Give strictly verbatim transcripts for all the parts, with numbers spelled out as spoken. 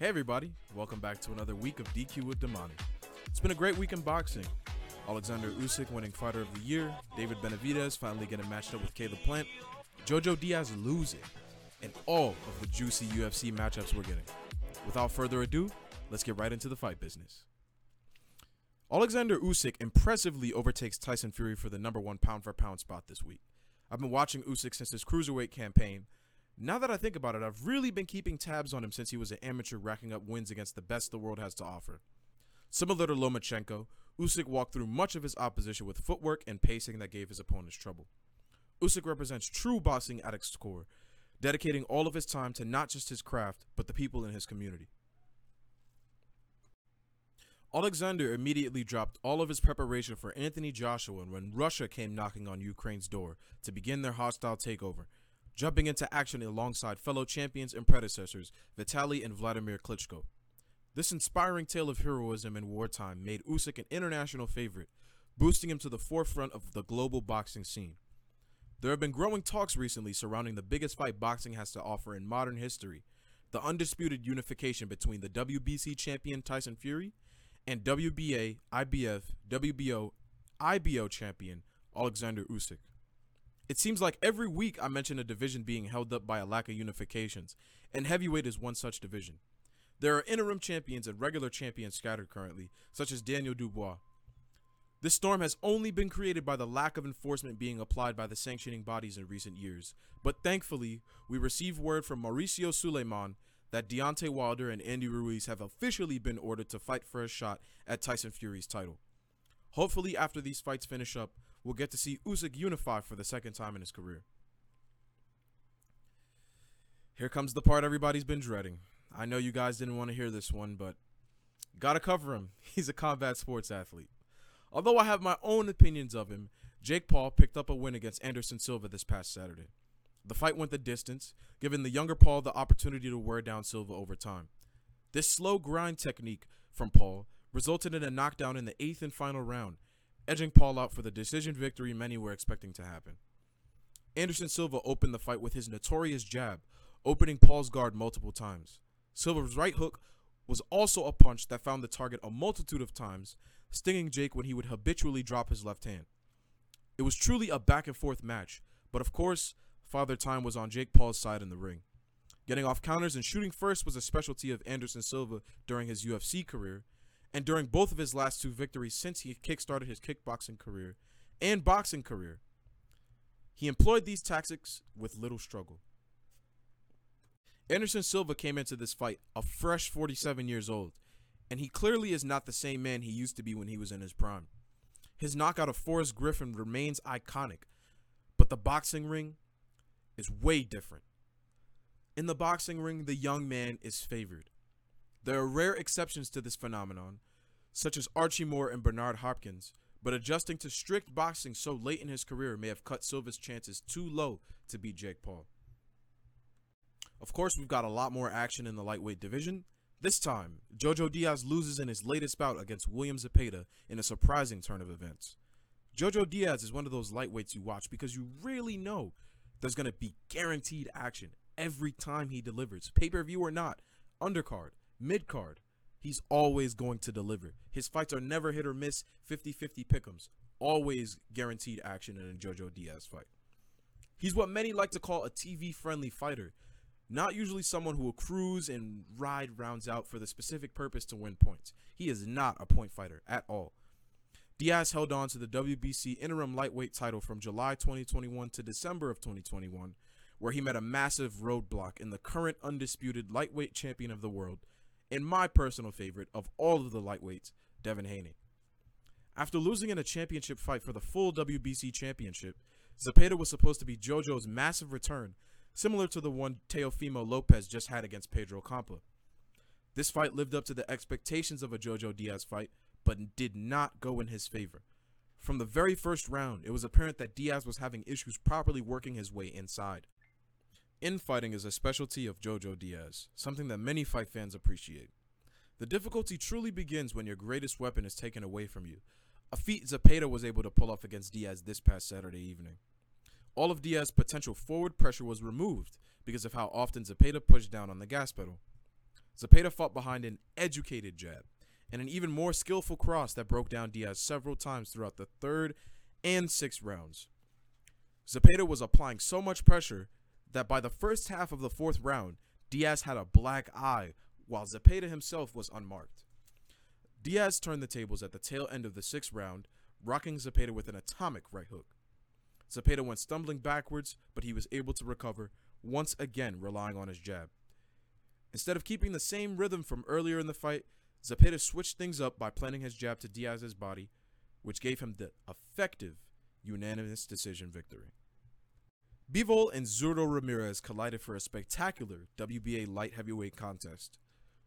Hey everybody, welcome back to another week of D Q with Damani. It's been a great week in boxing. Alexander Usyk winning Fighter of the Year, David Benavidez finally getting matched up with Caleb Plant, Jojo Diaz losing, and all of the juicy U F C matchups we're getting. Without further ado, let's get right into the fight business. Alexander Usyk impressively overtakes Tyson Fury for the number one pound-for-pound spot this week. I've been watching Usyk since his cruiserweight campaign. Now that I think about it, I've really been keeping tabs on him since he was an amateur racking up wins against the best the world has to offer. Similar to Lomachenko, Usyk walked through much of his opposition with footwork and pacing that gave his opponents trouble. Usyk represents true boxing at its core, dedicating all of his time to not just his craft, but the people in his community. Alexander immediately dropped all of his preparation for Anthony Joshua when Russia came knocking on Ukraine's door to begin their hostile takeover, jumping into action alongside fellow champions and predecessors, Vitali and Vladimir Klitschko. This inspiring tale of heroism in wartime made Usyk an international favorite, boosting him to the forefront of the global boxing scene. There have been growing talks recently surrounding the biggest fight boxing has to offer in modern history, the undisputed unification between the W B C champion Tyson Fury and W B A, I B F, W B O, I B O champion Alexander Usyk. It seems like every week I mention a division being held up by a lack of unifications, and heavyweight is one such division. There are interim champions and regular champions scattered currently, such as Daniel Dubois. This storm has only been created by the lack of enforcement being applied by the sanctioning bodies in recent years, but thankfully, we received word from Mauricio Suleiman that Deontay Wilder and Andy Ruiz have officially been ordered to fight for a shot at Tyson Fury's title. Hopefully, after these fights finish up, we'll get to see Usyk unify for the second time in his career. Here comes the part everybody's been dreading. I know you guys didn't want to hear this one, but gotta cover him. He's a combat sports athlete. Although I have my own opinions of him, Jake Paul picked up a win against Anderson Silva this past Saturday. The fight went the distance, giving the younger Paul the opportunity to wear down Silva over time. This slow grind technique from Paul resulted in a knockdown in the eighth and final round, edging Paul out for the decision victory many were expecting to happen. Anderson Silva opened the fight with his notorious jab, opening Paul's guard multiple times. Silva's right hook was also a punch that found the target a multitude of times, stinging Jake when he would habitually drop his left hand. It was truly a back-and-forth match, but of course, Father Time was on Jake Paul's side in the ring. Getting off counters and shooting first was a specialty of Anderson Silva during his U F C career, and during both of his last two victories since he kickstarted his kickboxing career and boxing career, he employed these tactics with little struggle. Anderson Silva came into this fight a fresh forty-seven years old, and he clearly is not the same man he used to be when he was in his prime. His knockout of Forrest Griffin remains iconic, but the boxing ring is way different. In the boxing ring, the young man is favored. There are rare exceptions to this phenomenon, such as Archie Moore and Bernard Hopkins, but adjusting to strict boxing so late in his career may have cut Silva's chances too low to beat Jake Paul. Of course, we've got a lot more action in the lightweight division. This time, Jojo Diaz loses in his latest bout against William Zapata in a surprising turn of events. Jojo Diaz is one of those lightweights you watch because you really know there's going to be guaranteed action every time he delivers, pay-per-view or not, undercard, mid-card, he's always going to deliver. His fights are never hit or miss, fifty-fifty pick'ems, always guaranteed action in a Jojo Diaz fight. He's what many like to call a T V-friendly fighter, not usually someone who will cruise and ride rounds out for the specific purpose to win points. He is not a point fighter at all. Diaz held on to the W B C interim lightweight title from July twenty twenty-one to December of twenty twenty-one, where he met a massive roadblock in the current undisputed lightweight champion of the world, and my personal favorite of all of the lightweights, Devin Haney. After losing in a championship fight for the full W B C championship, Zepeda was supposed to be Jojo's massive return, similar to the one Teofimo Lopez just had against Pedro Campa. This fight lived up to the expectations of a Jojo Diaz fight, but did not go in his favor. From the very first round, it was apparent that Diaz was having issues properly working his way inside. Infighting is a specialty of Jojo Diaz, something that many fight fans appreciate. The difficulty truly begins when your greatest weapon is taken away from you, a feat Zepeda was able to pull off against Diaz this past Saturday evening. All of Diaz's potential forward pressure was removed because of how often Zepeda pushed down on the gas pedal. Zapata fought behind an educated jab and an even more skillful cross that broke down Diaz several times throughout the third and sixth rounds. Zapata was applying so much pressure that by the first half of the fourth round, Diaz had a black eye while Zapata himself was unmarked. Diaz turned the tables at the tail end of the sixth round, rocking Zapata with an atomic right hook. Zapata went stumbling backwards, but he was able to recover, once again relying on his jab. Instead of keeping the same rhythm from earlier in the fight, Zapata switched things up by planting his jab to Diaz's body, which gave him the effective unanimous decision victory. Bivol and Zurdo Ramirez collided for a spectacular W B A light heavyweight contest.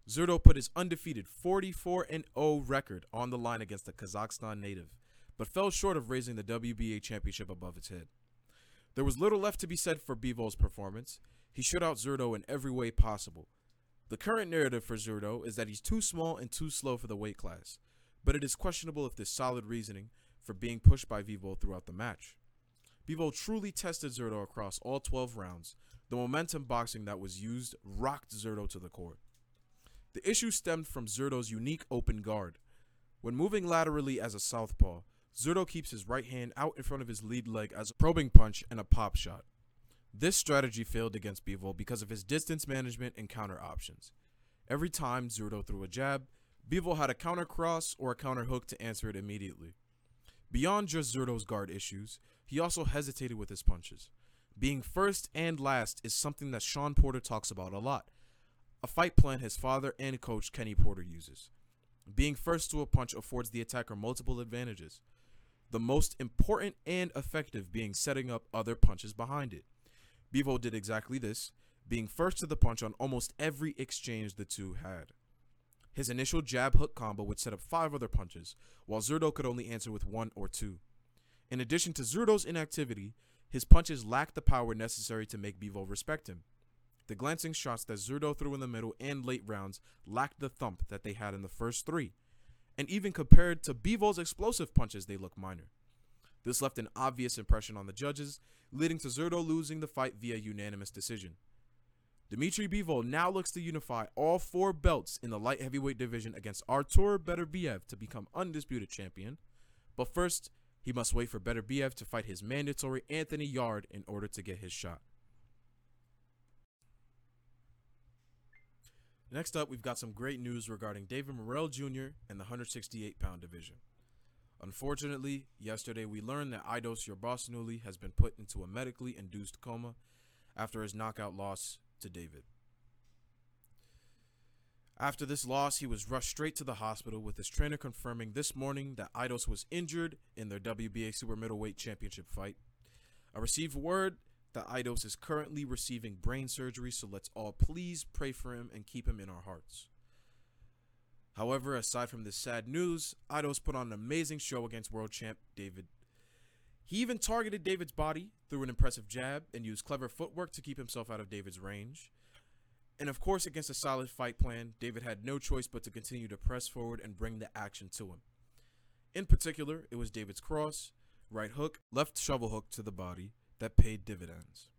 Zurdo put his undefeated forty-four and oh record on the line against the Kazakhstan native, but fell short of raising the W B A championship above its head. There was little left to be said for Bivol's performance. He shut out Zurdo in every way possible. The current narrative for Zurdo is that he's too small and too slow for the weight class, but it is questionable if there's solid reasoning for being pushed by Bivol throughout the match. Bivol truly tested Zurdo across all twelve rounds. The momentum boxing that was used rocked Zurdo to the core. The issue stemmed from Zurdo's unique open guard. When moving laterally as a southpaw, Zurdo keeps his right hand out in front of his lead leg as a probing punch and a pop shot. This strategy failed against Bivol because of his distance management and counter options. Every time Zurdo threw a jab, Bivol had a counter cross or a counter hook to answer it immediately. Beyond just Zurdo's guard issues, he also hesitated with his punches. Being first and last is something that Shawn Porter talks about a lot, a fight plan his father and coach Kenny Porter uses. Being first to a punch affords the attacker multiple advantages, the most important and effective being setting up other punches behind it. Bivol did exactly this, being first to the punch on almost every exchange the two had. His initial jab-hook combo would set up five other punches, while Zurdo could only answer with one or two. In addition to Zurdo's inactivity, his punches lacked the power necessary to make Bivol respect him. The glancing shots that Zurdo threw in the middle and late rounds lacked the thump that they had in the first three, and even compared to Bivol's explosive punches, they looked minor. This left an obvious impression on the judges, leading to Zurdo losing the fight via unanimous decision. Dmitry Bivol now looks to unify all four belts in the light heavyweight division against Artur Beterbiev to become undisputed champion. But first, he must wait for Beterbiev to fight his mandatory Anthony Yarde in order to get his shot. Next up, we've got some great news regarding David Morrell Junior and the one sixty-eight pound division. Unfortunately, yesterday we learned that Aidos Yerbossynuly has been put into a medically induced coma after his knockout loss to David. After this loss, he was rushed straight to the hospital, with his trainer confirming this morning that Aidos was injured in their W B A Super Middleweight Championship fight. I received word that Aidos is currently receiving brain surgery, so let's all please pray for him and keep him in our hearts. However, aside from this sad news, Aidos put on an amazing show against world champ David. He even targeted David's body through an impressive jab and used clever footwork to keep himself out of David's range. And of course, against a solid fight plan, David had no choice but to continue to press forward and bring the action to him. In particular, it was David's cross, right hook, left shovel hook to the body that paid dividends.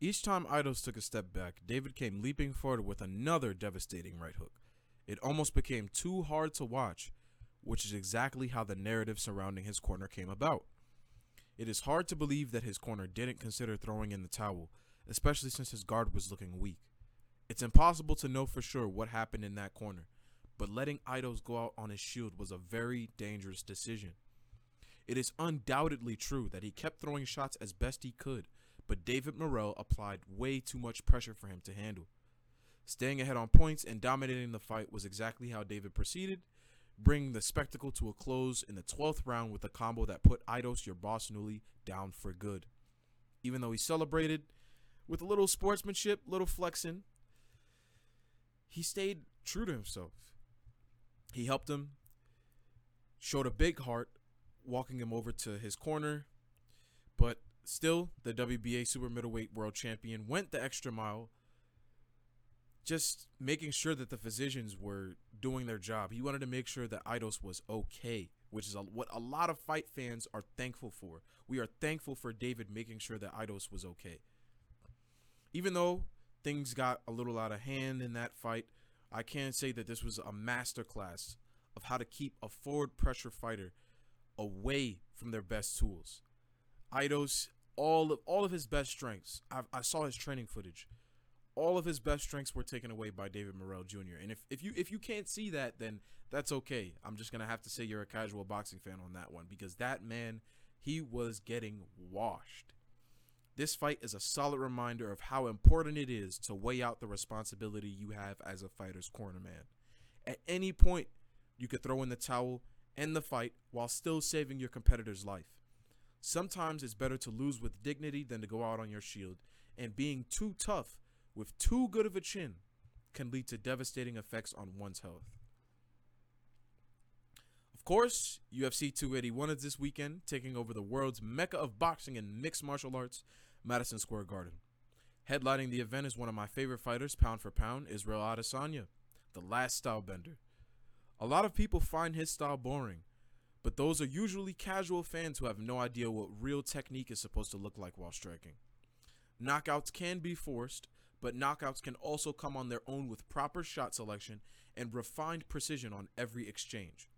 Each time Aidos took a step back, David came leaping forward with another devastating right hook. It almost became too hard to watch, which is exactly how the narrative surrounding his corner came about. It is hard to believe that his corner didn't consider throwing in the towel, especially since his guard was looking weak. It's impossible to know for sure what happened in that corner, but letting Aidos go out on his shield was a very dangerous decision. It is undoubtedly true that he kept throwing shots as best he could, but David Morrell applied way too much pressure for him to handle. Staying ahead on points and dominating the fight was exactly how David proceeded, bringing the spectacle to a close in the twelfth round with a combo that put Aidos Yerbossynuly down for good. Even though he celebrated with a little sportsmanship, little flexing, he stayed true to himself. He helped him, showed a big heart, walking him over to his corner, but still, the W B A Super Middleweight World Champion went the extra mile, just making sure that the physicians were doing their job. He wanted to make sure that Aidos was okay, which is a, what a lot of fight fans are thankful for. We are thankful for David making sure that Aidos was okay. Even though things got a little out of hand in that fight, I can say that this was a masterclass of how to keep a forward pressure fighter away from their best tools. Aidos, all of all of his best strengths, I've, I saw his training footage. All of his best strengths were taken away by David Morrell Junior And if, if you if you can't see that, then that's okay. I'm just going to have to say you're a casual boxing fan on that one, because that man, he was getting washed. This fight is a solid reminder of how important it is to weigh out the responsibility you have as a fighter's cornerman. At any point, you could throw in the towel, end the fight, while still saving your competitor's life. Sometimes it's better to lose with dignity than to go out on your shield, and being too tough with too good of a chin can lead to devastating effects on one's health. Of course, U F C two eighty-one is this weekend, taking over the world's mecca of boxing and mixed martial arts, Madison Square Garden. Headlining the event is one of my favorite fighters, pound for pound, Israel Adesanya, the last style bender. A lot of people find his style boring, but those are usually casual fans who have no idea what real technique is supposed to look like while striking. Knockouts can be forced, but knockouts can also come on their own with proper shot selection and refined precision on every exchange.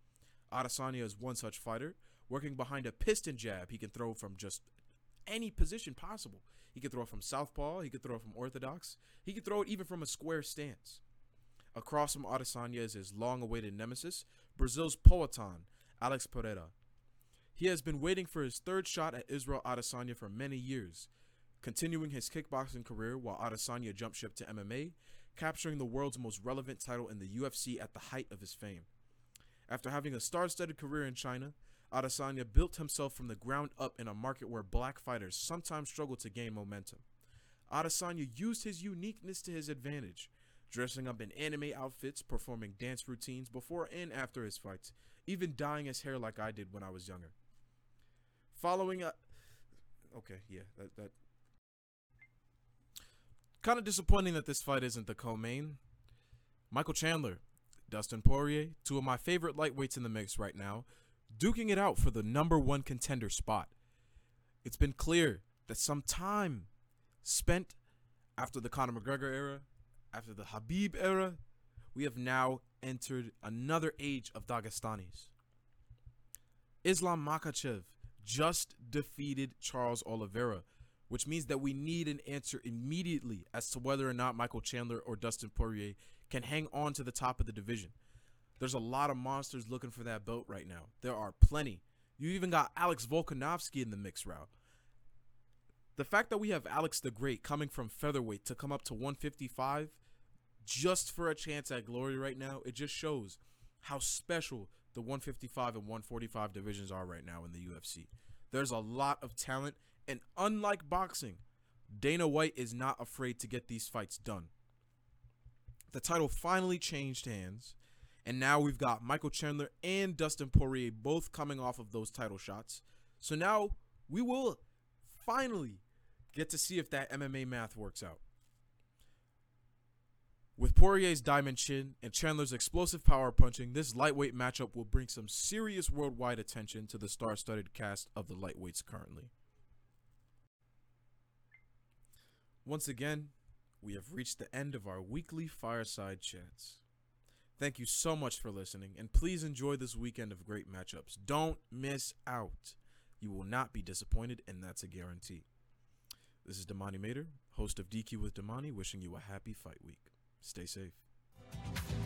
Adesanya is one such fighter. Working behind a piston jab, he can throw from just any position possible. He can throw from southpaw, he can throw from orthodox, he can throw it even from a square stance. Across from Adesanya is his long-awaited nemesis, Brazil's Poatan, Alex Pereira. He has been waiting for his third shot at Israel Adesanya for many years, continuing his kickboxing career while Adesanya jumped ship to M M A, capturing the world's most relevant title in the U F C at the height of his fame. After having a star-studded career in China, Adesanya built himself from the ground up in a market where black fighters sometimes struggle to gain momentum. Adesanya used his uniqueness to his advantage, dressing up in anime outfits, performing dance routines before and after his fights, even dyeing his hair like I did when I was younger. Following a... Okay, yeah, that... that. Kind of disappointing that this fight isn't the co-main. Michael Chandler, Dustin Poirier, two of my favorite lightweights in the mix right now, duking it out for the number one contender spot. It's been clear that some time spent after the Conor McGregor era, after the Habib era, we have now entered another age of Dagestanis. Islam Makhachev just defeated Charles Oliveira, which means that we need an answer immediately as to whether or not Michael Chandler or Dustin Poirier can hang on to the top of the division. There's a lot of monsters looking for that belt right now. There are plenty. You even got Alex Volkanovski in the mix route. The fact that we have Alex the Great coming from featherweight to come up to one fifty-five just for a chance at glory right now, it just shows how special the one fifty-five and one forty-five divisions are right now in the U F C. There's a lot of talent, and unlike boxing, Dana White is not afraid to get these fights done. The title finally changed hands, and now we've got Michael Chandler and Dustin Poirier both coming off of those title shots. So now we will finally get to see if that M M A math works out. With Poirier's diamond chin and Chandler's explosive power punching, this lightweight matchup will bring some serious worldwide attention to the star-studded cast of the lightweights currently. Once again, we have reached the end of our weekly Fireside Chats. Thank you so much for listening, and please enjoy this weekend of great matchups. Don't miss out. You will not be disappointed, and that's a guarantee. This is Damani Mater, host of D Q with Damani, wishing you a happy fight week. Stay safe.